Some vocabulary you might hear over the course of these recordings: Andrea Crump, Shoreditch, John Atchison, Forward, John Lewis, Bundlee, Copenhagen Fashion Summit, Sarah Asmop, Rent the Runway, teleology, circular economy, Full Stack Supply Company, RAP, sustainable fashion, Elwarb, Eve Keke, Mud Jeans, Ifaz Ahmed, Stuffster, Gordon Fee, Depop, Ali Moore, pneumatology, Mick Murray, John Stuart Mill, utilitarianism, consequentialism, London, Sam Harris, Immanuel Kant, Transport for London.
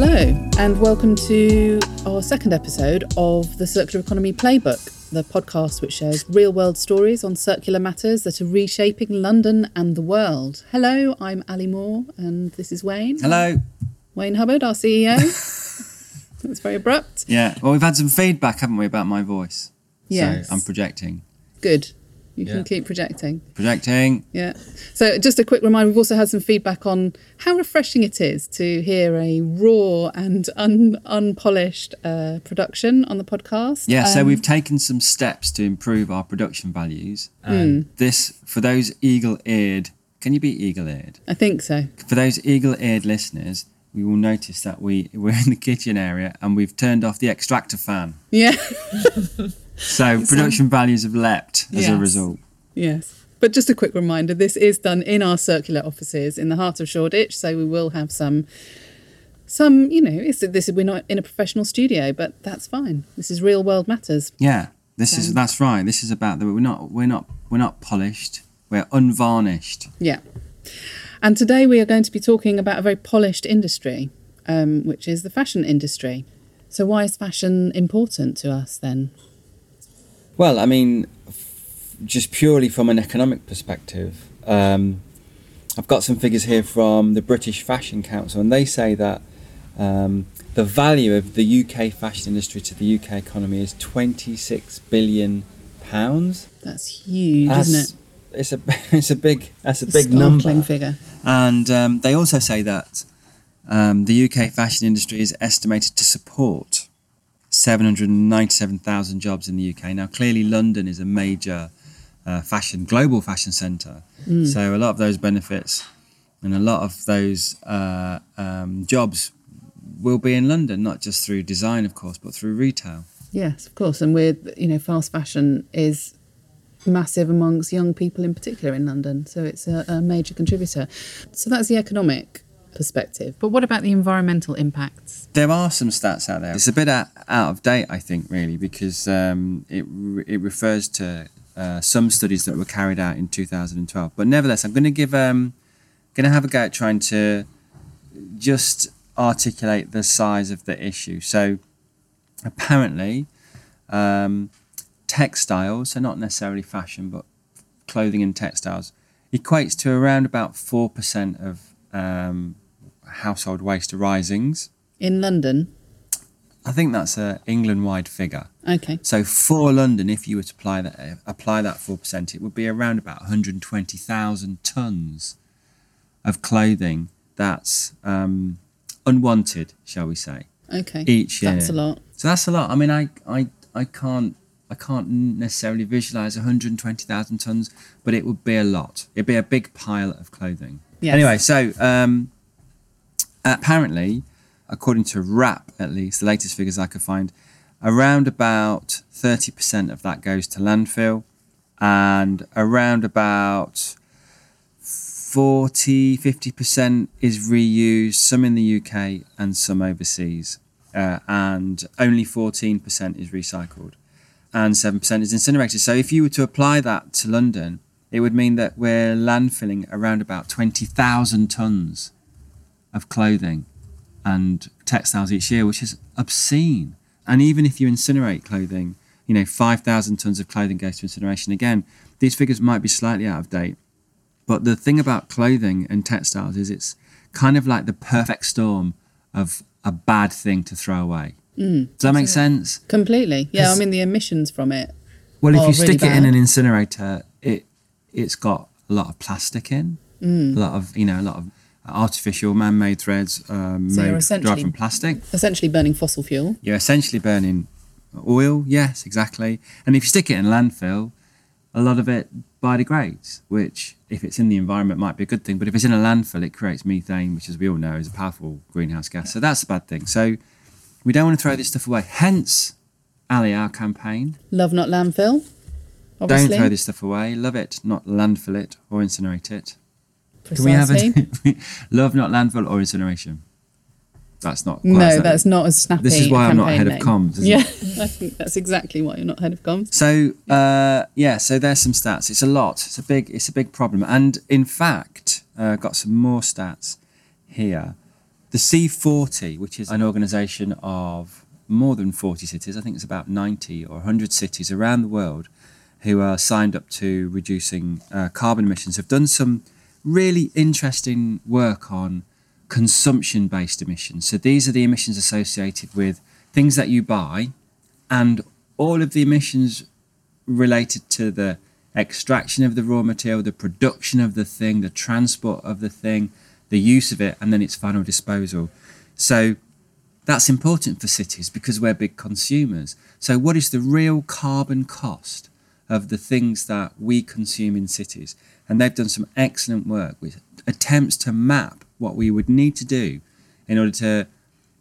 Hello, and welcome to our second episode of the Circular Economy Playbook, the podcast which shares real-world stories on circular matters that are reshaping London and the world. Hello, I'm Ali Moore, and this is Wayne. Hello. Wayne Hubbard, our CEO. That's very abrupt. Yeah, well, we've had some feedback, haven't we, about my voice? Yes. So I'm projecting. Good. You can keep projecting. Projecting. Yeah. So just a quick reminder, we've also had some feedback on how refreshing it is to hear a raw and unpolished production on the podcast. Yeah, so we've taken some steps to improve our production values. This, for those eagle-eared, can you be eagle-eared? I think so. For those eagle-eared listeners, you will notice that we're in the kitchen area and we've turned off the extractor fan. Yeah. So production values have leapt as a result. Yes. But just a quick reminder, this is done in our circular offices in the heart of Shoreditch. So we will have some we're not in a professional studio, but that's fine. This is real world matters. Yeah, that's right. This is about we're not polished. We're unvarnished. Yeah. And today we are going to be talking about a very polished industry, which is the fashion industry. So why is fashion important to us then? Well, I mean, just purely from an economic perspective, I've got some figures here from the British Fashion Council, and they say that the value of the UK fashion industry to the UK economy is £26 billion. That's huge, isn't it? It's a big number. Figure. And they also say that the UK fashion industry is estimated to support 797,000 jobs in the UK. Now, clearly, London is a major global fashion centre. Mm. So a lot of those benefits and a lot of those jobs will be in London, not just through design, of course, but through retail. Yes, of course. And fast fashion is massive amongst young people in particular in London. So it's a major contributor. So that's the economic perspective. But what about the environmental impacts? There are some stats out there. It's a bit out of date, I think, really, because it refers to some studies that were carried out in 2012. But nevertheless, I'm going to have a go at trying to just articulate the size of the issue. So apparently, textiles, so not necessarily fashion, but clothing and textiles, equates to around about 4% of household waste arisings in London. I think that's a England-wide figure. Okay. So for London, if you were to apply that 4%, it would be around about 120,000 tonnes of clothing that's unwanted, shall we say? Okay. Each year. That's a lot. So that's a lot. I mean, I can't necessarily visualise 120,000 tonnes, but it would be a lot. It'd be a big pile of clothing. Yes. Anyway, so apparently, according to RAP, at least, the latest figures I could find, around about 30% of that goes to landfill and around about 50% is reused, some in the UK and some overseas. And only 14% is recycled and 7% is incinerated. So if you were to apply that to London, it would mean that we're landfilling around about 20,000 tonnes of clothing and textiles each year, which is obscene. And even if you incinerate clothing, 5,000 tonnes of clothing goes to incineration. Again, these figures might be slightly out of date, but the thing about clothing and textiles is it's kind of like the perfect storm of a bad thing to throw away. Mm, does that make sense? Completely. Yeah, I mean, the emissions from it. Well, if you stick it in an incinerator, it's got a lot of plastic in, a lot of artificial man-made threads derived from plastic. Essentially burning fossil fuel. You're essentially burning oil, yes, exactly. And if you stick it in landfill, a lot of it biodegrades, which if it's in the environment might be a good thing, but if it's in a landfill, it creates methane, which as we all know is a powerful greenhouse gas. So that's a bad thing. So we don't want to throw this stuff away. Hence, Ali, our campaign. Love not landfill. Obviously. Don't throw this stuff away. Love it, not landfill it or incinerate it. Precisely. Can we have a love not landfill or incineration? That's not. That's not as snappy. This is why I'm not head of comms. I think that's exactly why you're not head of comms. So so there's some stats. It's a lot. It's a big problem. And in fact, got some more stats here. The C40, which is an organisation of more than 40 cities, I think it's about 90 or 100 cities around the world who are signed up to reducing carbon emissions, have done some really interesting work on consumption-based emissions. So these are the emissions associated with things that you buy and all of the emissions related to the extraction of the raw material, the production of the thing, the transport of the thing, the use of it, and then its final disposal. So that's important for cities because we're big consumers. So what is the real carbon cost of the things that we consume in cities? And they've done some excellent work with attempts to map what we would need to do in order to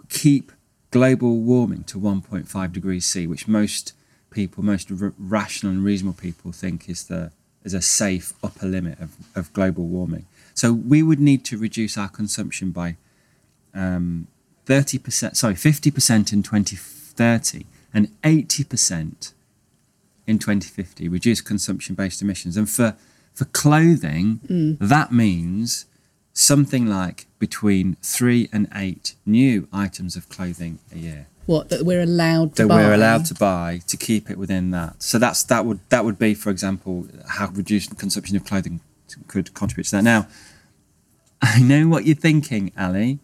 keep global warming to 1.5 degrees C, which most people, most rational and reasonable people think is a safe upper limit of global warming. So we would need to reduce our consumption by 50% in 2030 and 80% in 2050, reduce consumption-based emissions. And for clothing, that means something like between 3 and 8 new items of clothing a year. What, that we're allowed to buy? That we're allowed to buy to keep it within that. So that would be, for example, how reduced consumption of clothing could contribute to that. Now, I know what you're thinking, Ali.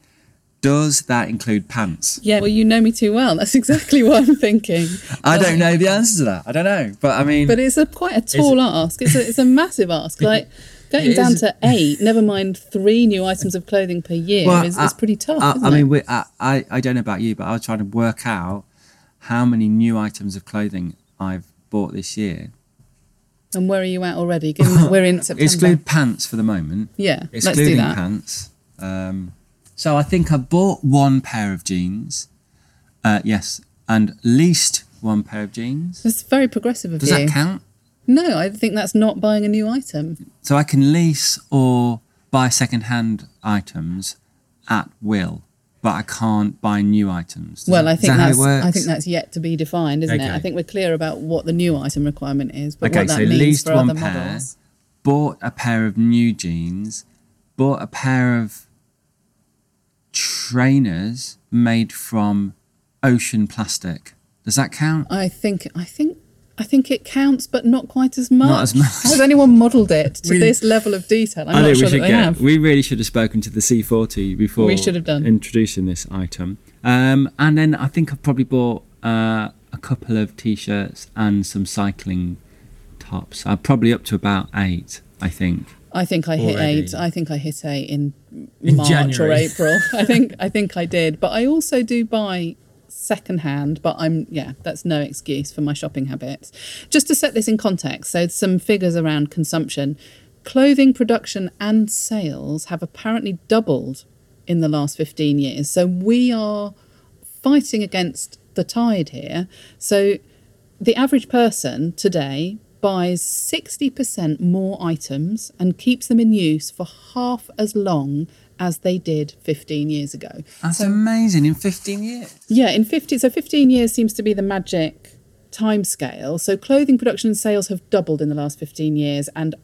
Does that include pants? Yeah, well, you know me too well. That's exactly what I'm thinking. I don't know the answer to that. I don't know. But I mean... But it's quite a tall ask. It's a massive ask. Like, going down to 8, never mind 3 new items of clothing per year, well, is pretty tough, isn't it? I mean, I don't know about you, but I was trying to work out how many new items of clothing I've bought this year. And where are you at already? We're in September. Exclude pants for the moment. Yeah, excluding pants. So I think I bought 1 pair of jeans. Yes, and at least 1 pair of jeans. That's very progressive of you. Does that count? No, I think that's not buying a new item. So I can lease or buy second-hand items at will, but I can't buy new items. Well, I think that's yet to be defined, isn't it? I think we're clear about what the new item requirement is, but what that means leased for 1 other pair, models. Bought a pair of new jeans, bought a pair of trainers made from ocean plastic. Does that count? I think it counts, but not quite as much. Not as much. Has anyone modelled it to this level of detail? I'm not sure that they have. We really should have spoken to the C40 before introducing this item. And then I think I've probably bought a couple of T-shirts and some cycling tops. I'm probably up to about 8, I think. I think I hit 8 in March January. Or April. I think I did. But I also do buy... secondhand, but that's no excuse for my shopping habits. Just to set this in context, so some figures around consumption. Clothing production and sales have apparently doubled in the last 15 years. So we are fighting against the tide here. So the average person today buys 60% more items and keeps them in use for half as long as they did 15 years ago. That's amazing, in 15 years? Yeah, 15 years seems to be the magic time scale. So clothing production and sales have doubled in the last 15 years, and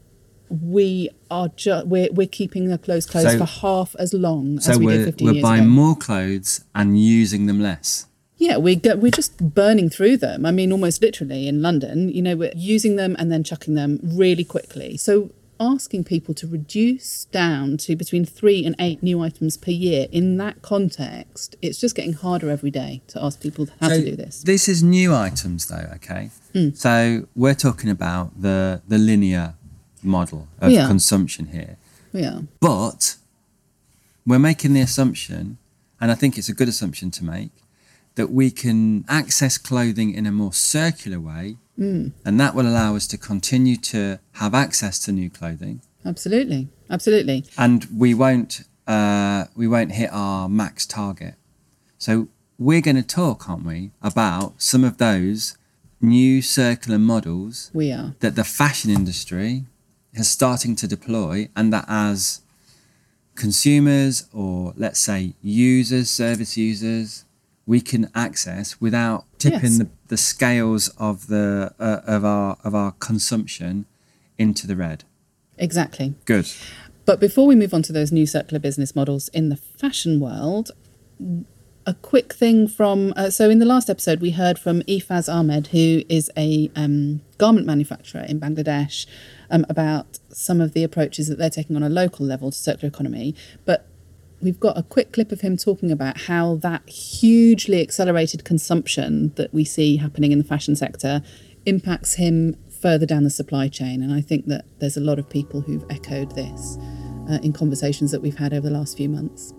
we are we're keeping the clothes closed for half as long as we did 15 years ago. So we're buying more clothes and using them less. Yeah, we're just burning through them. I mean, almost literally in London, we're using them and then chucking them really quickly. So asking people to reduce down to between 3 and 8 new items per year in that context, it's just getting harder every day to ask people how to do this. This is new items though, okay? Mm. So we're talking about the linear model of consumption here. Yeah. But we're making the assumption, and I think it's a good assumption to make, that we can access clothing in a more circular way. Mm. And that will allow us to continue to have access to new clothing. Absolutely, absolutely. And we won't hit our max target. So we're going to talk, aren't we, about some of those new circular models that the fashion industry is starting to deploy, and that as consumers or, let's say, service users, we can access without tipping the scales of the of our consumption into the red. Exactly. Good. But before we move on to those new circular business models in the fashion world, a quick thing from... So in the last episode, we heard from Ifaz Ahmed, who is a garment manufacturer in Bangladesh, about some of the approaches that they're taking on a local level to circular economy. But we've got a quick clip of him talking about how that hugely accelerated consumption that we see happening in the fashion sector impacts him further down the supply chain. And I think that there's a lot of people who've echoed this in conversations that we've had over the last few months.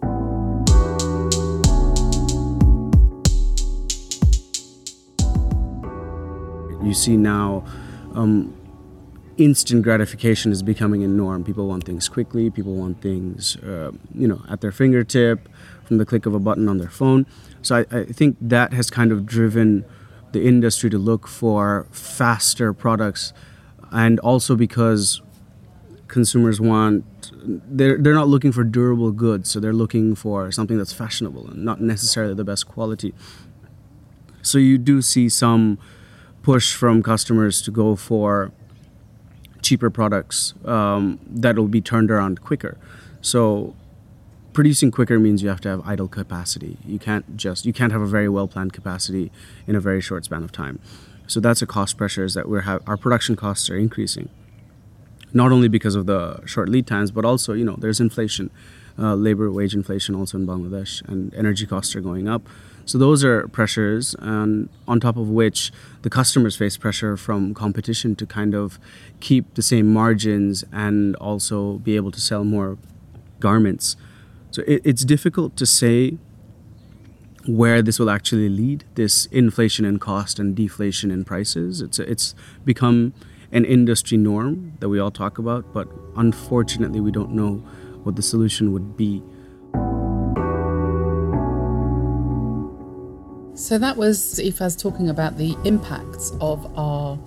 You see now instant gratification is becoming a norm. People want things quickly. People want things, at their fingertip, from the click of a button on their phone. So I think that has kind of driven the industry to look for faster products, and also because consumers they're not looking for durable goods, so they're looking for something that's fashionable and not necessarily the best quality. So you do see some push from customers to go for cheaper products that'll be turned around quicker. So producing quicker means you have to have idle capacity. You can't have a very well planned capacity in a very short span of time. So that's a cost pressure, is that our production costs are increasing, not only because of the short lead times, but also there's inflation, labor wage inflation also in Bangladesh, and energy costs are going up. So those are pressures, and on top of which the customers face pressure from competition to kind of keep the same margins and also be able to sell more garments. So it's difficult to say where this will actually lead, this inflation in cost and deflation in prices. It's become an industry norm that we all talk about, but unfortunately we don't know what the solution would be. So that was Ifaz talking about the impacts of our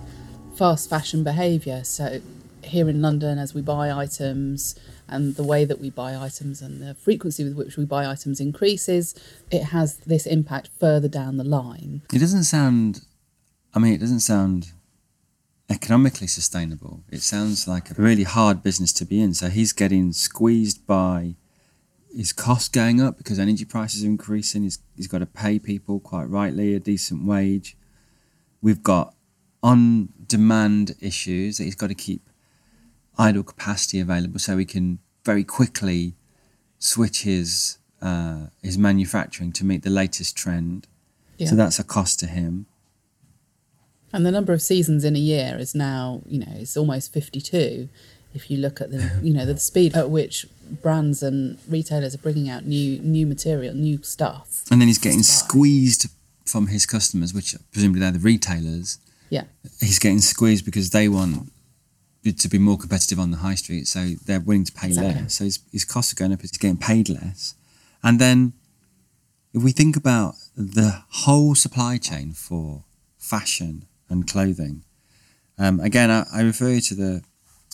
fast fashion behaviour. So here in London, as we buy items, and the way that we buy items and the frequency with which we buy items increases, it has this impact further down the line. It doesn't sound economically sustainable. It sounds like a really hard business to be in. So he's getting squeezed by his costs going up because energy prices are increasing. He's got to pay people, quite rightly, a decent wage. We've got on-demand issues that he's got to keep idle capacity available so he can very quickly switch his manufacturing to meet the latest trend. Yeah. So that's a cost to him. And the number of seasons in a year is now, it's almost 52. If you look at the speed at which brands and retailers are bringing out new material, new stuff. And then he's getting squeezed from his customers, which presumably they're the retailers. Yeah. He's getting squeezed because they want to be more competitive on the high street, so they're willing to pay less. So his costs are going up, he's getting paid less. And then if we think about the whole supply chain for fashion and clothing, again, I refer you to the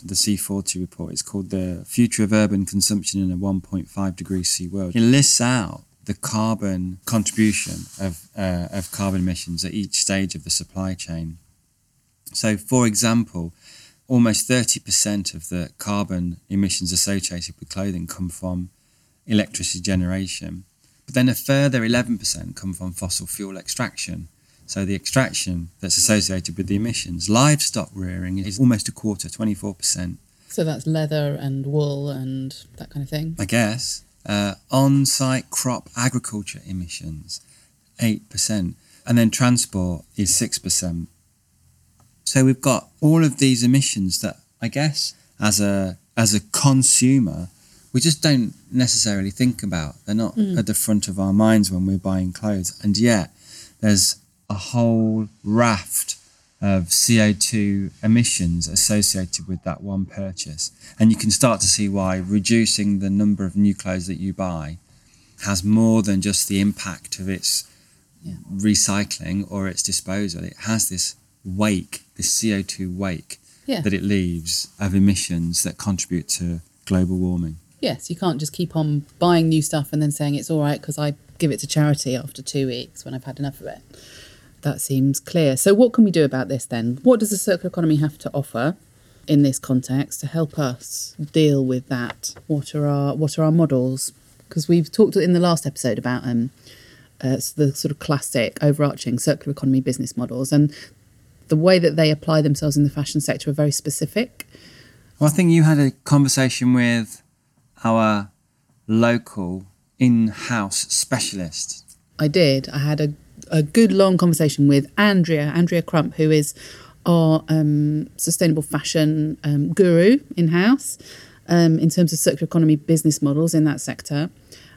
C40 report. It's called The Future of Urban Consumption in a 1.5 degree C World. It lists out the carbon contribution of carbon emissions at each stage of the supply chain. So, for example, almost 30% of the carbon emissions associated with clothing come from electricity generation. But then a further 11% come from fossil fuel extraction. So the extraction that's associated with the emissions. Livestock rearing is almost a quarter, 24%. So that's leather and wool and that kind of thing? I guess. On-site crop agriculture emissions, 8%. And then transport is 6%. So we've got all of these emissions that, I guess, as a consumer, we just don't necessarily think about. They're not at the front of our minds when we're buying clothes. And yet, there's a whole raft of CO2 emissions associated with that one purchase. And you can start to see why reducing the number of new clothes that you buy has more than just the impact of its recycling or its disposal. It has this wake, this CO2 wake that it leaves of emissions that contribute to global warming. Yes, you can't just keep on buying new stuff and then saying it's all right because I give it to charity after 2 weeks when I've had enough of it. That seems clear. So what can we do about this then? What does the circular economy have to offer in this context to help us deal with that? What are our models? Because we've talked in the last episode about the sort of classic overarching circular economy business models, and the way that they apply themselves in the fashion sector are very specific. Well, I think you had a conversation with our local in-house specialist. I did. I had a good long conversation with Andrea Crump, who is our sustainable fashion guru in-house in terms of circular economy business models in that sector.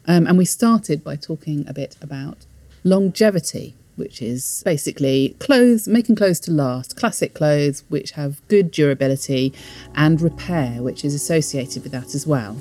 And we started by talking a bit about longevity, which is basically clothes, making clothes to last, classic clothes which have good durability, and repair, which is associated with that as well.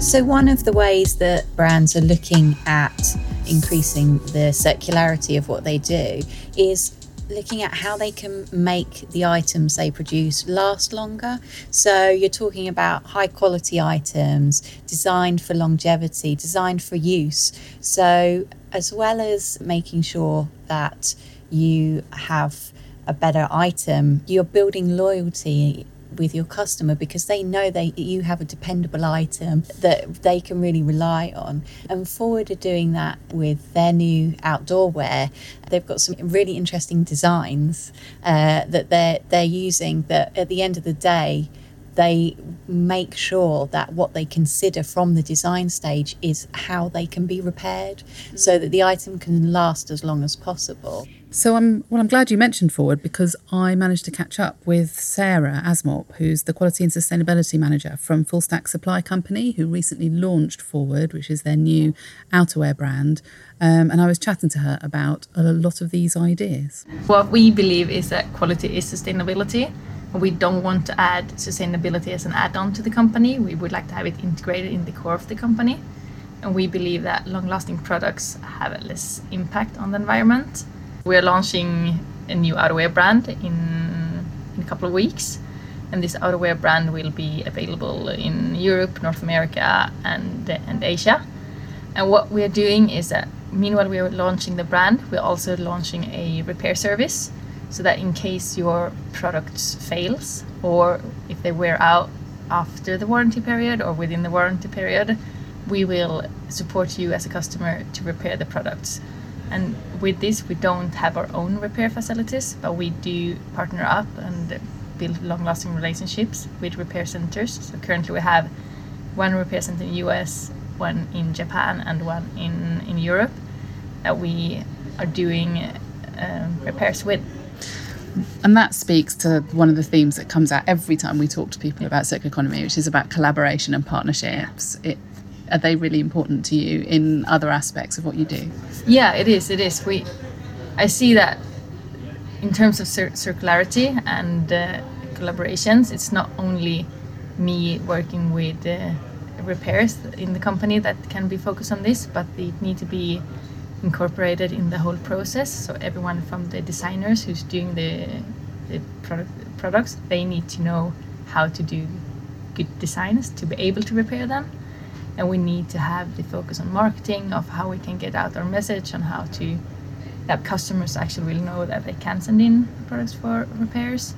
So one of the ways that brands are looking at increasing the circularity of what they do is looking at how they can make the items they produce last longer. So you're talking about high quality items designed for longevity, designed for use. So as well as making sure that you have a better item, you're building loyalty with your customer because they know that you have a dependable item that they can really rely on. And Forward are doing that with their new outdoor wear. They've got some really interesting designs that they're using that at the end of the day, they make sure that what they consider from the design stage is how they can be repaired so that the item can last as long as possible. So I'm glad you mentioned Forward because I managed to catch up with Sarah Asmop, who's the Quality and Sustainability Manager from Full Stack Supply Company, who recently launched Forward, which is their new outerwear brand. And I was chatting to her about a lot of these ideas. What we believe is that quality is sustainability. We don't want to add sustainability as an add-on to the company. We would like to have it integrated in the core of the company. And we believe that long-lasting products have less impact on the environment. We're launching a new outerwear brand in a couple of weeks. And this outerwear brand will be available in Europe, North America, and Asia. And what we're doing is that meanwhile we're launching the brand, we're also launching a repair service. So that in case your product fails or if they wear out after the warranty period or within the warranty period, we will support you as a customer to repair the products. And with this, we don't have our own repair facilities, but we do partner up and build long-lasting relationships with repair centers. So currently we have one repair center in the US, one in Japan and one in Europe that we are doing repairs with. And that speaks to one of the themes that comes out every time we talk to people about circular economy, which is about collaboration and partnerships. Are they really important to you in other aspects of what you do? Yeah, it is. I see that in terms of circularity and collaborations, it's not only me working with repairs in the company that can be focused on this, but they need to be incorporated in the whole process. So everyone from the designers who's doing the products, they need to know how to do good designs to be able to repair them. And we need to have the focus on marketing of how we can get out our message on how to that customers actually will know that they can send in products for repairs.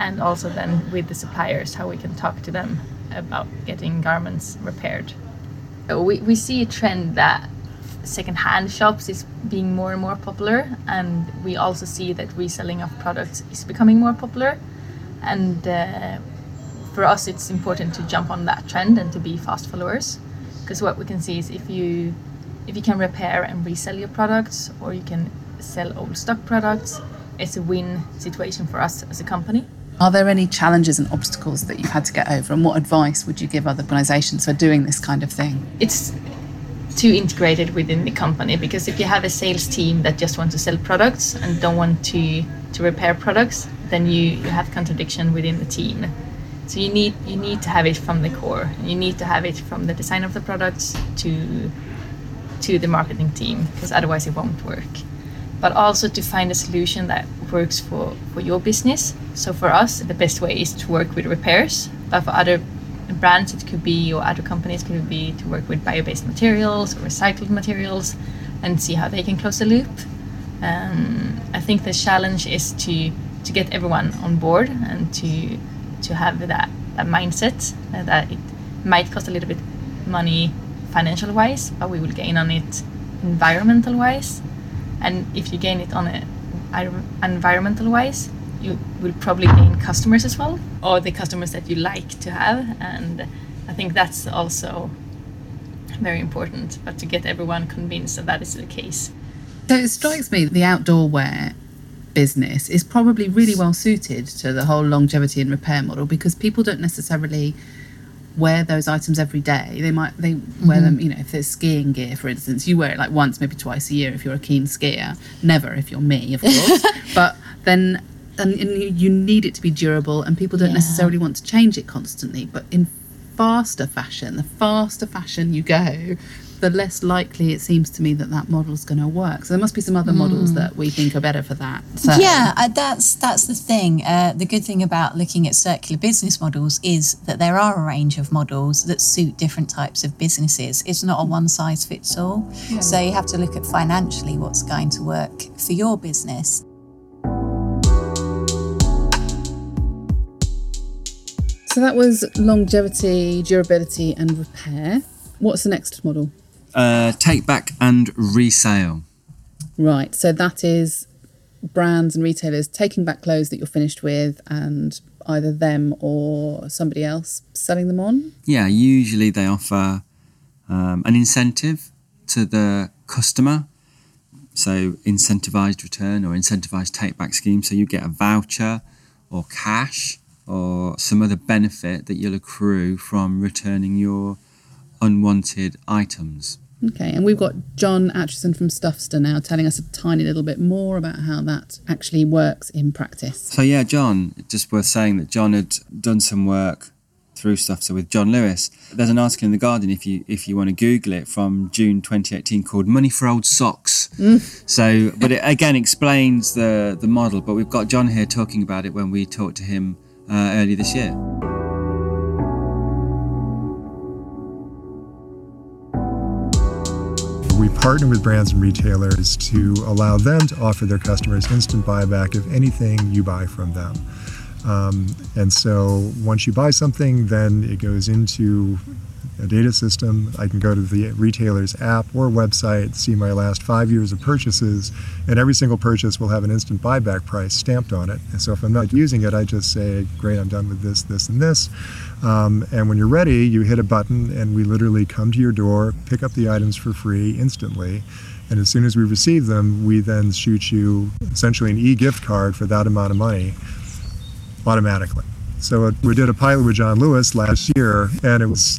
And also then with the suppliers, how we can talk to them about getting garments repaired. We see a trend that second-hand shops is being more and more popular, and we also see that reselling of products is becoming more popular, and for us it's important to jump on that trend and to be fast followers, because what we can see is if you can repair and resell your products, or you can sell old stock products, it's a win situation for us as a company. Are there any challenges and obstacles that you've had to get over, and what advice would you give other organisations for doing this kind of thing? It's too integrated within the company, because if you have a sales team that just want to sell products and don't want to repair products, then you have contradiction within the team. So you need to have it from the core. You need to have it from the design of the products to the marketing team, because otherwise it won't work. But also to find a solution that works for your business. So for us, the best way is to work with repairs, but for other brands it could be, or other companies could be, to work with bio-based materials or recycled materials, and see how they can close the loop. I think the challenge is to get everyone on board and to have that mindset that it might cost a little bit money financial wise, but we will gain on it environmental wise. And if you gain it on a environmental wise, you will probably gain customers as well, or the customers that you like to have. And I think that's also very important, but to get everyone convinced that that is the case. So it strikes me the outdoor wear business is probably really well suited to the whole longevity and repair model, because people don't necessarily wear those items every day. They wear them, you know, if there's skiing gear, for instance, you wear it like once, maybe twice a year if you're a keen skier, never if you're me, of course. But then and you need it to be durable, and people don't necessarily want to change it constantly. But in the faster fashion you go, the less likely it seems to me that model's going to work. So there must be some other models that we think are better for that. So. Yeah, that's the thing. The good thing about looking at circular business models is that there are a range of models that suit different types of businesses. It's not a one-size-fits-all. Yeah. So you have to look at financially what's going to work for your business. So that was longevity, durability and repair. What's the next model? Take back and resale. Right, so that is brands and retailers taking back clothes that you're finished with and either them or somebody else selling them on? Yeah, usually they offer an incentive to the customer. So incentivised return or incentivised take back scheme. So you get a voucher or cash or some other benefit that you'll accrue from returning your unwanted items. Okay, and we've got John Atchison from Stuffster now telling us a tiny little bit more about how that actually works in practice. So yeah, John, just worth saying that John had done some work through Stuffster with John Lewis. There's an article in The Guardian, if you want to Google it, from June 2018 called Money for Old Socks. So, but it again explains the model, but we've got John here talking about it when we talked to him early this year. We partner with brands and retailers to allow them to offer their customers instant buyback of anything you buy from them. And so once you buy something, then it goes into a data system. I can go to the retailer's app or website, see my last 5 years of purchases, and every single purchase will have an instant buyback price stamped on it. And so if I'm not using it, I just say, great, I'm done with this, this, and this. And when you're ready, you hit a button and we literally come to your door, pick up the items for free instantly. And as soon as we receive them, we then shoot you essentially an e-gift card for that amount of money automatically. So we did a pilot with John Lewis last year, and it was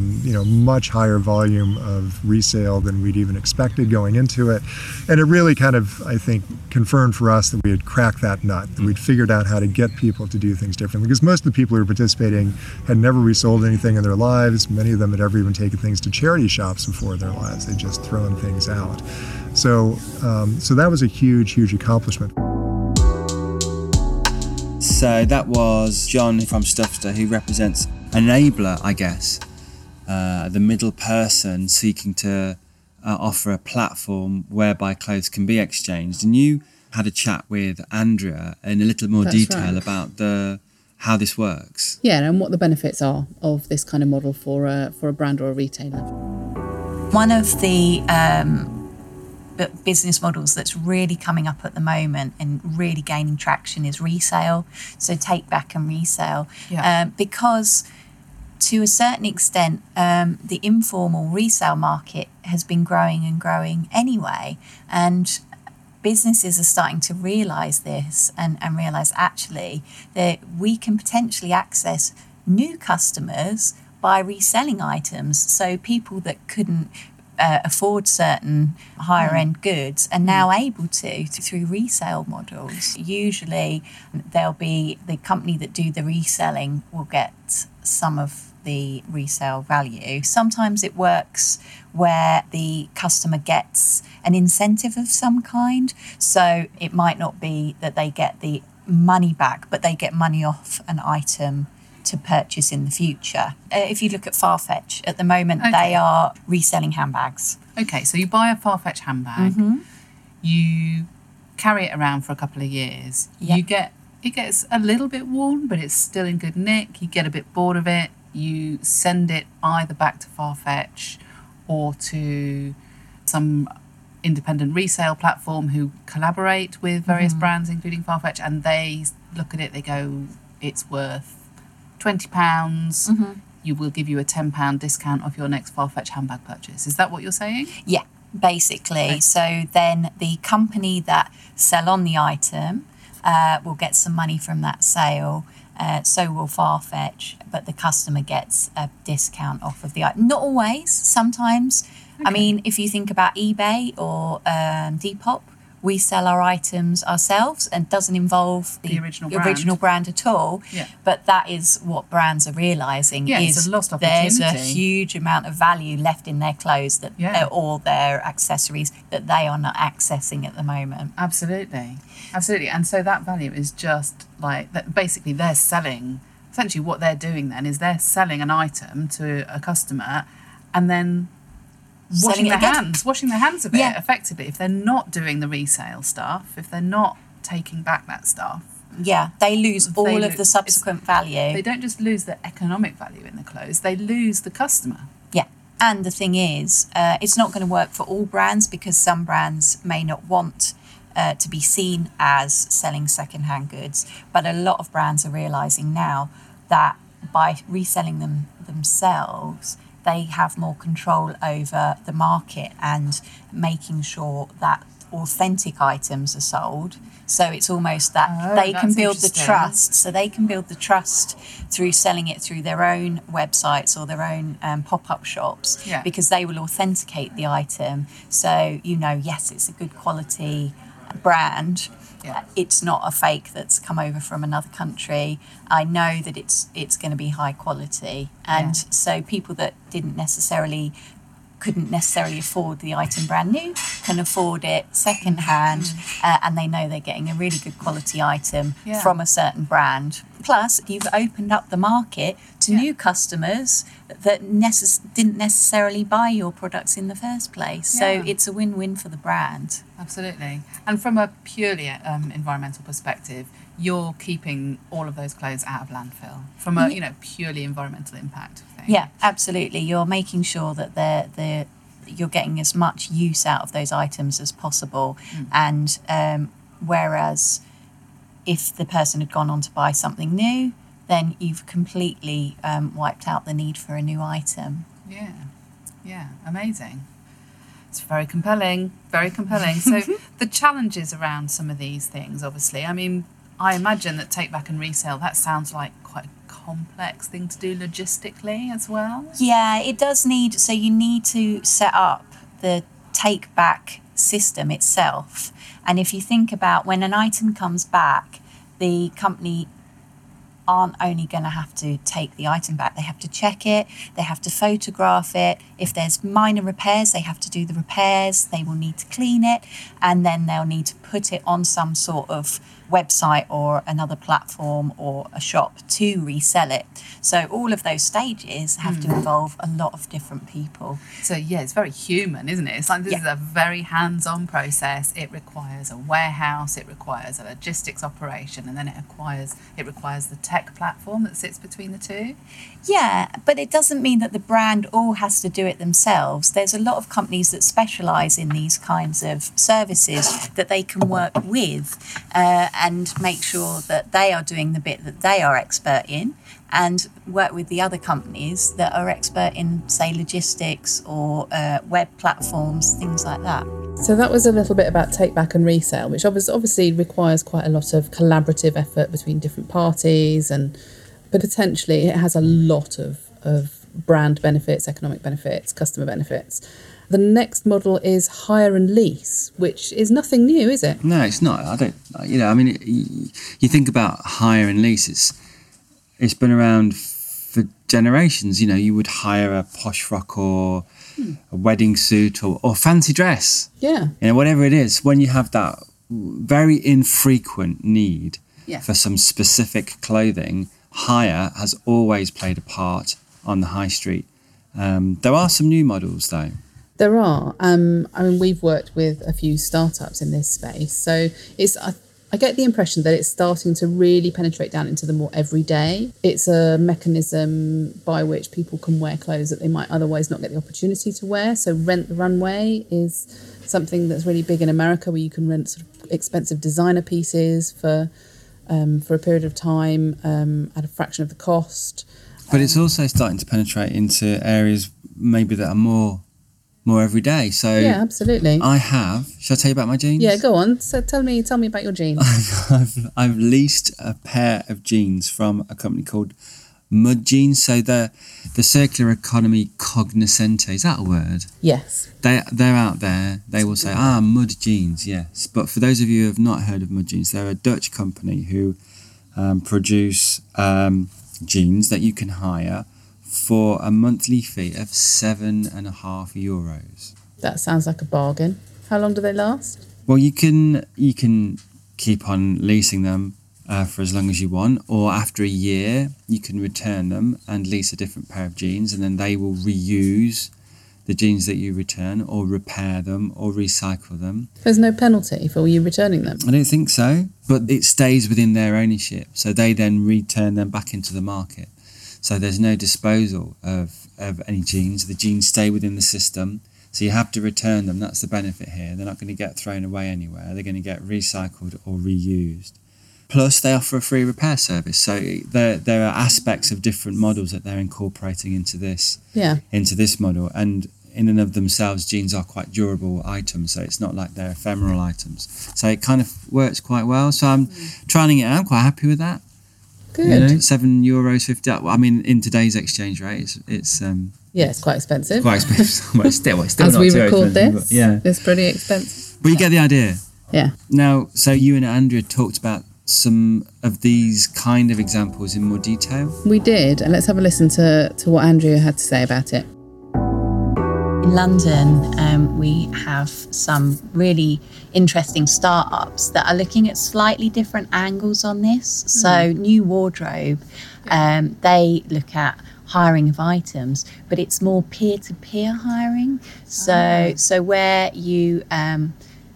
much higher volume of resale than we'd even expected going into it. And it really kind of, I think, confirmed for us that we had cracked that nut, that we'd figured out how to get people to do things differently. Because most of the people who were participating had never resold anything in their lives. Many of them had never even taken things to charity shops before in their lives. They'd just thrown things out. So that was a huge, huge accomplishment. So that was John from Stuffster, who represents enabler, I guess, the middle person seeking to offer a platform whereby clothes can be exchanged. And you had a chat with Andrea in a little more detail about how this works. Yeah, and what the benefits are of this kind of model for a brand or a retailer. One of the business models that's really coming up at the moment and really gaining traction is resale. So take back and resale. Yeah. Because to a certain extent, the informal resale market has been growing and growing anyway. And businesses are starting to realise this and realise actually that we can potentially access new customers by reselling items. So people that couldn't afford certain higher-end goods are now able to through resale models. Usually there'll be the company that do the reselling will get some of the resale value. Sometimes it works where the customer gets an incentive of some kind. So it might not be that they get the money back, but they get money off an item to purchase in the future. If you look at Farfetch, at the moment, they are reselling handbags. Okay, so you buy a Farfetch handbag, you carry it around for a couple of years, it gets a little bit worn, but it's still in good nick, you get a bit bored of it, you send it either back to Farfetch or to some independent resale platform who collaborate with various brands, including Farfetch, and they look at it, they go, it's worth £20, you will give you a £10 discount off your next Farfetch handbag purchase. Is that what you're saying? Yeah, basically. Okay. So then the company that sell on the item will get some money from that sale. So will Farfetch, but the customer gets a discount off of the item. Not always, sometimes. Okay. I mean, if you think about eBay or Depop, we sell our items ourselves and doesn't involve the original brand at all. Yeah. But that is what brands are realising is there's a huge amount of value left in their clothes that or their accessories that they are not accessing at the moment. Absolutely. Absolutely. And so that value is just like that. Basically, they're selling. Essentially, what they're doing then is they're selling an item to a customer and then washing their hands of it effectively. If they're not doing the resale stuff, if they're not taking back that stuff, they lose all of the subsequent value. They don't just lose the economic value in the clothes, they lose the customer. Yeah, and the thing is, it's not going to work for all brands because some brands may not want to be seen as selling secondhand goods. But a lot of brands are realising now that by reselling them themselves, they have more control over the market and making sure that authentic items are sold. So it's almost that they can build the trust. So they can build the trust through selling it through their own websites or their own pop-up shops because they will authenticate the item. So, you know, yes, it's a good quality brand. Yeah. It's not a fake that's come over from another country. I know that it's going to be high quality. And so people that couldn't necessarily afford the item brand new can afford it secondhand and they know they're getting a really good quality item from a certain brand. Plus, you've opened up the market to new customers that didn't necessarily buy your products in the first place. So it's a win-win for the brand. Absolutely. And from a purely environmental perspective, you're keeping all of those clothes out of landfill from a purely environmental impact thing. Yeah, absolutely. You're making sure that you're getting as much use out of those items as possible. And whereas if the person had gone on to buy something new, then you've completely wiped out the need for a new item. Yeah, amazing. It's very compelling. So the challenges around some of these things, obviously, I mean, I imagine that take back and resale, that sounds like quite a complex thing to do logistically as well. Yeah, it does need, so you need to set up the take back system itself. And if you think about when an item comes back, the company aren't only going to have to take the item back, they have to check it, they have to photograph it. If there's minor repairs, they have to do the repairs, they will need to clean it, and then they'll need to put it on some sort of website or another platform or a shop to resell it. So all of those stages have to involve a lot of different people. So it's very human, isn't it? It's like this is a very hands-on process. It requires a warehouse, it requires a logistics operation, and then it requires the tech platform that sits between the two. Yeah, but it doesn't mean that the brand all has to do it themselves. There's a lot of companies that specialise in these kinds of services that they can work with and make sure that they are doing the bit that they are expert in and work with the other companies that are expert in, say, logistics or web platforms, things like that. So that was a little bit about take back and resale, which obviously requires quite a lot of collaborative effort between different parties, but potentially it has a lot of brand benefits, economic benefits, customer benefits. The next model is hire and lease, which is nothing new, is it? No, it's not. I don't. I mean, you think about hire and leases. It's been around for generations. You know, you would hire a posh frock or a wedding suit or fancy dress. Yeah. You know, whatever it is, when you have that very infrequent need for some specific clothing, hire has always played a part on the high street. There are some new models, though. There are. I mean, we've worked with a few startups in this space. So it's, I get the impression that it's starting to really penetrate down into the more everyday. It's a mechanism by which people can wear clothes that they might otherwise not get the opportunity to wear. So Rent the Runway is something that's really big in America, where you can rent sort of expensive designer pieces for a period of time at a fraction of the cost. But it's also starting to penetrate into areas maybe that are more every day. So yeah, absolutely. I have. Shall I tell you about my jeans? Yeah, go on. So tell me about your jeans. I've leased a pair of jeans from a company called Mud Jeans. So the circular economy cognoscente, is that a word? Yes. They're out there. They will say, Mud Jeans, yes. But for those of you who have not heard of Mud Jeans, they're a Dutch company who produce jeans that you can hire for a monthly fee of €7.50. That sounds like a bargain. How long do they last? Well, you can keep on leasing them for as long as you want, or after a year you can return them and lease a different pair of jeans, and then they will reuse the jeans that you return, or repair them, or recycle them. There's no penalty for you returning them? I don't think so, but it stays within their ownership, so they then return them back into the market. So there's no disposal of any jeans. The jeans stay within the system, so you have to return them. That's the benefit here. They're not going to get thrown away anywhere. They're going to get recycled or reused. Plus, they offer a free repair service. So there are aspects of different models that they're incorporating into this model. And in and of themselves, jeans are quite durable items, so it's not like they're ephemeral items. So it kind of works quite well. So I'm trying it out. I'm quite happy with that. Good. You know, €7.50. I mean, in today's exchange rate, it's yeah, it's quite expensive. Well, it's still as not we record this, yeah, it's pretty expensive. But you get the idea. Yeah. Now, so you and Andrea talked about some of these kind of examples in more detail. We did, and let's have a listen to what Andrea had to say about it. In London, we have some really interesting startups that are looking at slightly different angles on this. So New Wardrobe, they look at hiring of items, but it's more peer-to-peer hiring. So where you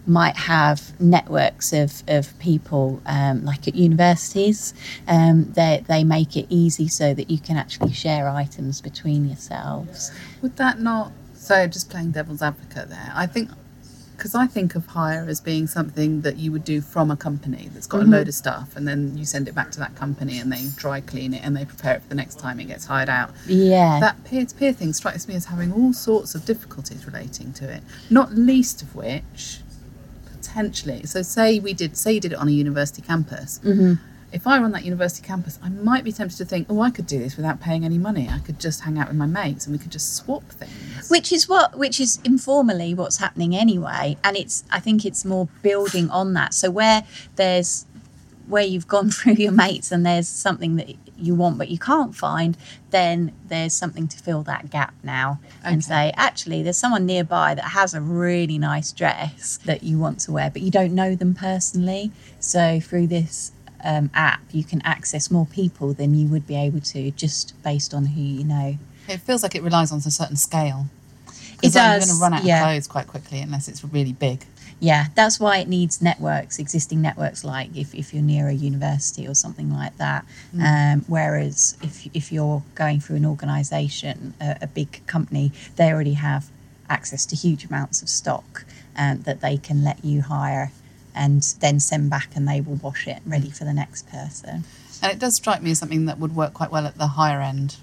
might have networks of people, like at universities, they make it easy so that you can actually share items between yourselves. Would that not... So just playing devil's advocate there, I think of hire as being something that you would do from a company that's got a load of stuff, and then you send it back to that company and they dry clean it and they prepare it for the next time it gets hired out. Yeah. That peer-to-peer thing strikes me as having all sorts of difficulties relating to it, not least of which, potentially, so say you did it on a university campus. Mm-hmm. If I were on that university campus, I might be tempted to think, I could do this without paying any money. I could just hang out with my mates and we could just swap things. Which is informally what's happening anyway. And I think it's more building on that. So where you've gone through your mates and there's something that you want but you can't find, then there's something to fill that gap now. Okay. And say, actually, there's someone nearby that has a really nice dress that you want to wear, but you don't know them personally. So through this app, you can access more people than you would be able to just based on who you know. It feels like it relies on a certain scale. It does. You're going to run out of clothes quite quickly unless it's really big. Yeah, that's why it needs networks, existing networks, like if you're near a university or something like that. Whereas if you're going through an organisation, a big company, they already have access to huge amounts of stock that they can let you hire and then send back, and they will wash it ready for the next person. And it does strike me as something that would work quite well at the higher end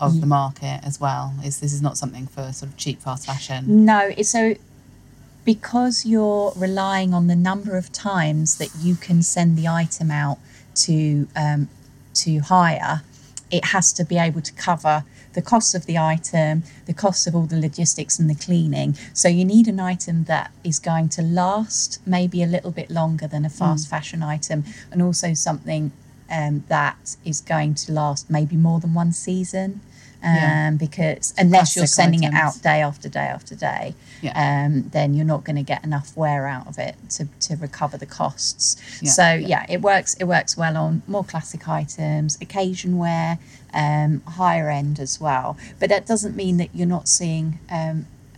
of the market as well. This is not something for sort of cheap, fast fashion. No, so because you're relying on the number of times that you can send the item out to hire, it has to be able to cover the cost of the item, the cost of all the logistics and the cleaning. So you need an item that is going to last maybe a little bit longer than a fast fashion item, and also something that is going to last maybe more than one season. because unless you're sending it out day after day after day, then you're not going to get enough wear out of it to recover the costs. It works well on more classic items, occasion wear, higher end as well. But that doesn't mean that you're not seeing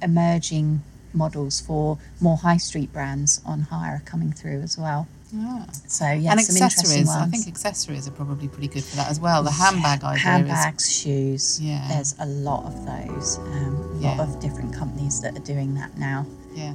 emerging models for more high street brands on hire coming through as well. And some accessories. I think accessories are probably pretty good for that as well. The handbag idea. Handbags, shoes. Yeah. There's a lot of those. A lot of different companies that are doing that now. Yeah.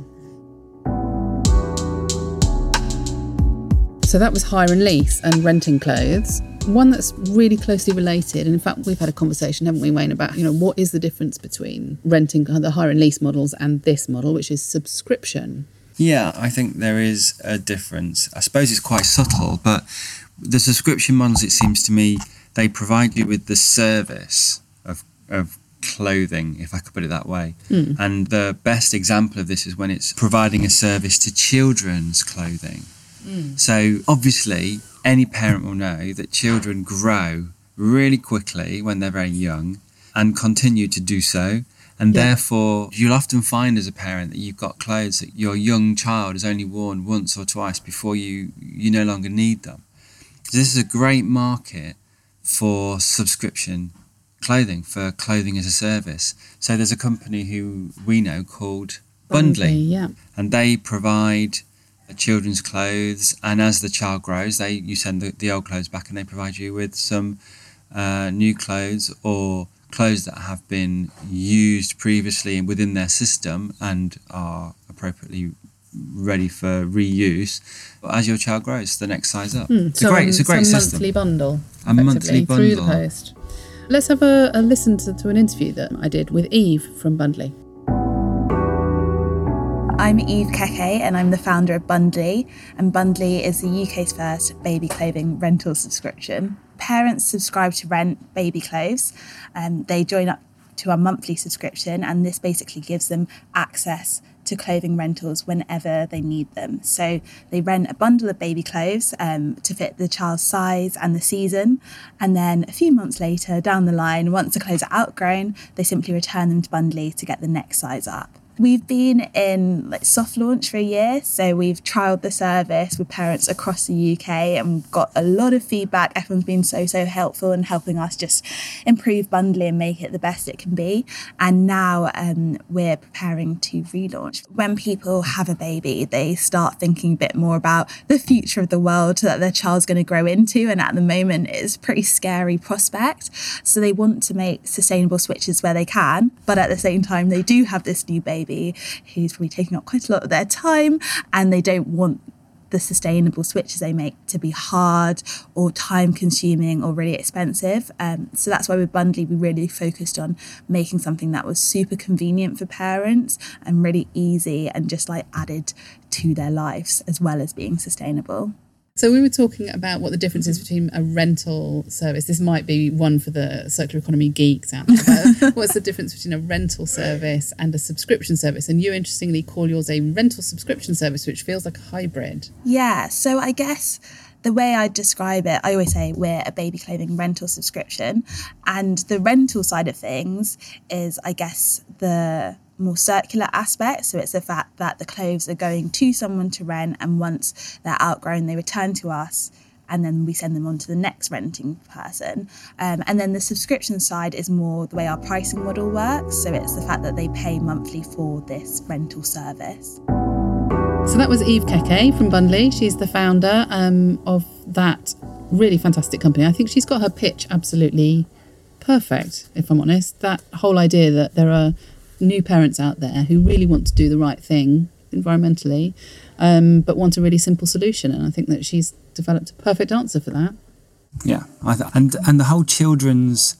So that was hire and lease and renting clothes. One that's really closely related, and in fact we've had a conversation, haven't we, Wayne, about what is the difference between renting the hire and lease models and this model, which is subscription. Yeah, I think there is a difference. I suppose it's quite subtle, but the subscription models, it seems to me, they provide you with the service of clothing, if I could put it that way. Mm. And the best example of this is when it's providing a service to children's clothing. Mm. So obviously, any parent will know that children grow really quickly when they're very young and continue to do so. And therefore, you'll often find as a parent that you've got clothes that your young child has only worn once or twice before you no longer need them. So this is a great market for subscription clothing, for clothing as a service. So there's a company who we know called Bundlee, and they provide children's clothes. And as the child grows, you send the old clothes back and they provide you with some new clothes or clothes that have been used previously and within their system and are appropriately ready for reuse as your child grows the next size up. It's a great system. A monthly bundle through the post. Let's have a listen to an interview that I did with Eve from Bundlee. I'm Eve Keke and I'm the founder of Bundlee, and Bundlee is the UK's first baby clothing rental subscription. Parents subscribe to rent baby clothes and they join up to our monthly subscription, and this basically gives them access to clothing rentals whenever they need them. So they rent a bundle of baby clothes to fit the child's size and the season, and then a few months later down the line, once the clothes are outgrown, they simply return them to Bundlee to get the next size up. We've been in soft launch for a year, so we've trialled the service with parents across the UK and got a lot of feedback. Everyone's been so helpful in helping us just improve Bundlee and make it the best it can be. And now we're preparing to relaunch. When people have a baby, they start thinking a bit more about the future of the world that their child's going to grow into, and at the moment it's a pretty scary prospect. So they want to make sustainable switches where they can, but at the same time they do have this new baby who's probably taking up quite a lot of their time, and they don't want the sustainable switches they make to be hard or time consuming or really expensive. So that's why with Bundlee we really focused on making something that was super convenient for parents and really easy and just added to their lives as well as being sustainable. So we were talking about what the difference is between a rental service. This might be one for the circular economy geeks out there. But what's the difference between a rental service and a subscription service? And you interestingly call yours a rental subscription service, which feels like a hybrid. Yeah, so I guess the way I describe it, I always say we're a baby clothing rental subscription. And the rental side of things is, I guess, the more circular aspect. So it's the fact that the clothes are going to someone to rent, and once they're outgrown they return to us and then we send them on to the next renting person. And then the subscription side is more the way our pricing model works. So it's the fact that they pay monthly for this rental service. So that was Eve Keke from Bundlee. She's the founder of that really fantastic company. I think she's got her pitch absolutely perfect, if I'm honest. That whole idea that there are new parents out there who really want to do the right thing environmentally, but want a really simple solution. And I think that she's developed a perfect answer for that. Yeah. And the whole children's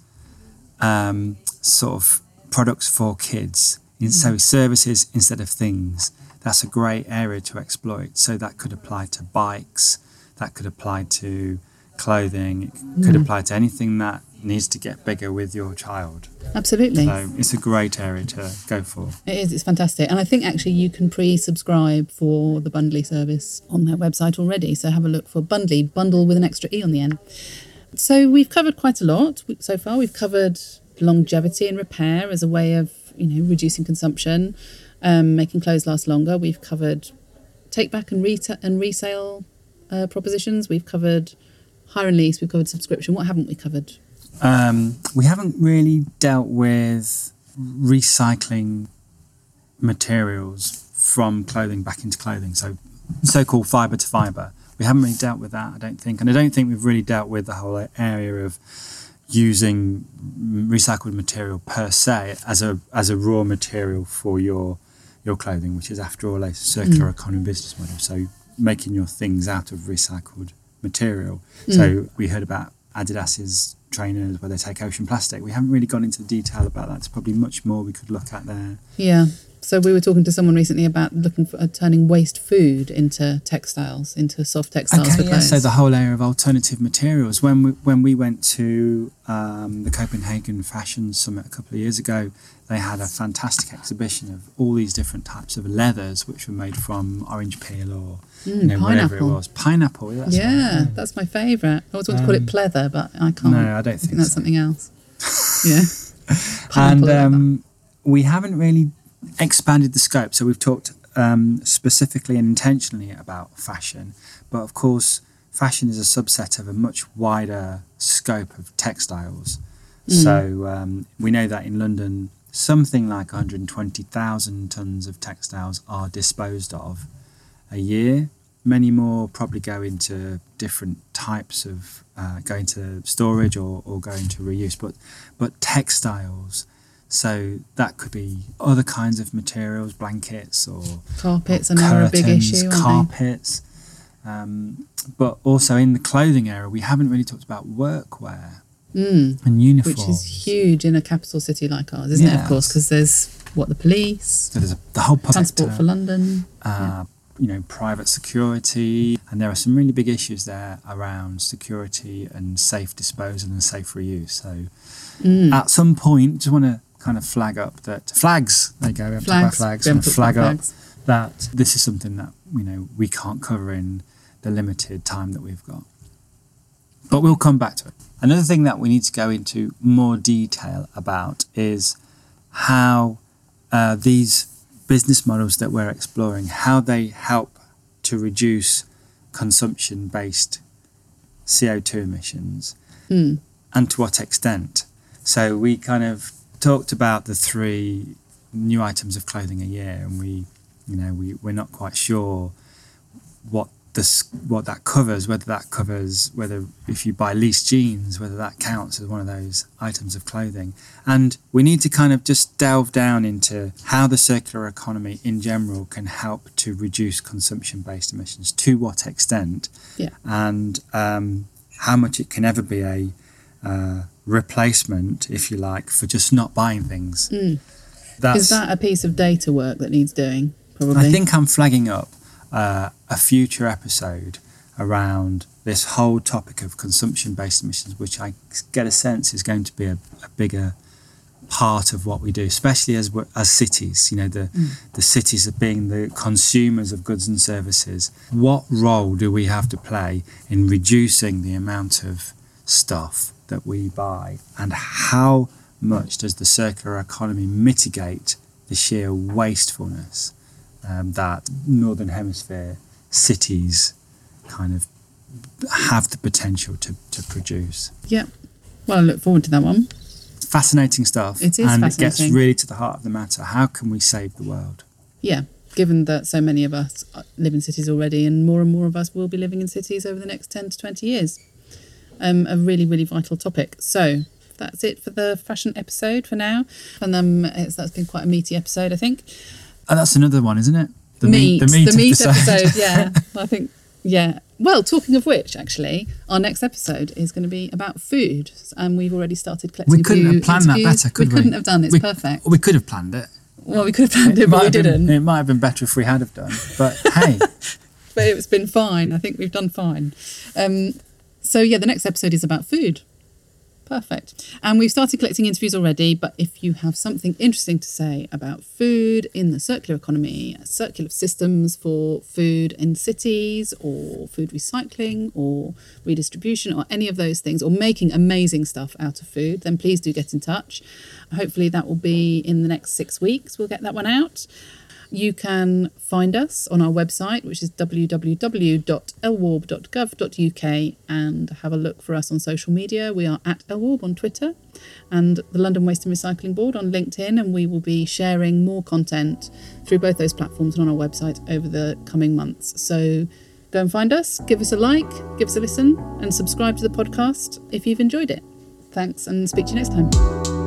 sort of products for kids, so services instead of things, that's a great area to exploit. So that could apply to bikes, that could apply to clothing, it could apply to anything that needs to get bigger with your child. Absolutely. So it's a great area to go for. It is, it's fantastic. And I think actually you can pre-subscribe for the Bundlee service on their website already. So have a look for Bundlee, bundle with an extra E on the end. So we've covered quite a lot so far. We've covered longevity and repair as a way of, you know, reducing consumption, making clothes last longer. We've covered take back and resale propositions. We've covered hire and lease. We've covered subscription. What haven't we covered? We haven't really dealt with recycling materials from clothing back into clothing. So so-called fibre to fibre. We haven't really dealt with that, I don't think. And I don't think we've really dealt with the whole area of using recycled material per se as a raw material for your clothing, which is, after all, a circular economy business model. So making your things out of recycled material. Mm. So we heard about Adidas's trainers where they take ocean plastic. We haven't really gone into the detail about that. There's probably much more we could look at there. Yeah. So we were talking to someone recently about looking for turning waste food into textiles, into soft textiles. Okay, for clothes. So the whole area of alternative materials. When we went to the Copenhagen Fashion Summit a couple of years ago, they had a fantastic exhibition of all these different types of leathers, which were made from orange peel or whatever it was. Pineapple. That's that's my favourite. I always want to call it pleather, but I can't. No, I don't think that's something else. Yeah. Pineapple and we haven't really expanded the scope. So we've talked specifically and intentionally about fashion, but of course fashion is a subset of a much wider scope of textiles. So we know that in London something like 120,000 tons of textiles are disposed of a year. Many more probably go into different types of go into storage or go into reuse, but textiles. So that could be other kinds of materials, blankets or carpets, or curtains, a big issue. Carpets, but also in the clothing area, we haven't really talked about workwear and uniforms, which is huge in a capital city like ours, isn't it? Of course, because there's the police. So there's the whole public Transport for London. Private security, and there are some really big issues there around security and safe disposal and safe reuse. So at some point, just want to kind of flag up that flags. There you go. We have to talk about flags. And flag up that this is something that we can't cover in the limited time that we've got, but we'll come back to it. Another thing that we need to go into more detail about is how these business models that we're exploring, how they help to reduce consumption-based CO2 emissions, and to what extent. So we kind of talked about the 3 new items of clothing a year, and we're not quite sure what that covers, whether if you buy leased jeans, whether that counts as one of those items of clothing. And we need to kind of just delve down into how the circular economy in general can help to reduce consumption-based emissions, to what extent, and how much it can ever be a replacement, if you like, for just not buying things. Is that a piece of data work that needs doing, probably? I think I'm flagging up a future episode around this whole topic of consumption-based emissions, which I get a sense is going to be a bigger part of what we do, especially as cities. The cities are being the consumers of goods and services. What role do we have to play in reducing the amount of stuff that we buy, and how much does the circular economy mitigate the sheer wastefulness that Northern Hemisphere cities kind of have the potential to produce? Yeah. Well, I look forward to that one. Fascinating stuff. It is fascinating. And it gets really to the heart of the matter. How can we save the world? Yeah, given that so many of us live in cities already, and more of us will be living in cities over the next 10 to 20 years. A really, really vital topic. So that's it for the fashion episode for now. And that's been quite a meaty episode, I think. Oh, that's another one, isn't it? The meat episode, yeah. I think, yeah. Well, talking of which, actually, our next episode is going to be about food. And we've already started collecting food. We couldn't have planned that better, could we? We couldn't have done it. It's perfect. We could have planned it. Well, we could have planned it, but we didn't. It might have been better if we had done. But hey. But it's been fine. I think we've done fine. So, yeah, the next episode is about food. Perfect. And we've started collecting interviews already, but if you have something interesting to say about food in the circular economy, circular systems for food in cities, or food recycling, or redistribution, or any of those things, or making amazing stuff out of food, then please do get in touch. Hopefully that will be in the next 6 weeks. We'll get that one out. You can find us on our website, which is www.elwarb.gov.uk, and have a look for us on social media. We are at Elwarb on Twitter and the London Waste and Recycling Board on LinkedIn, and we will be sharing more content through both those platforms and on our website over the coming months. So go and find us, give us a like, give us a listen, and subscribe to the podcast if you've enjoyed it. Thanks, and speak to you next time.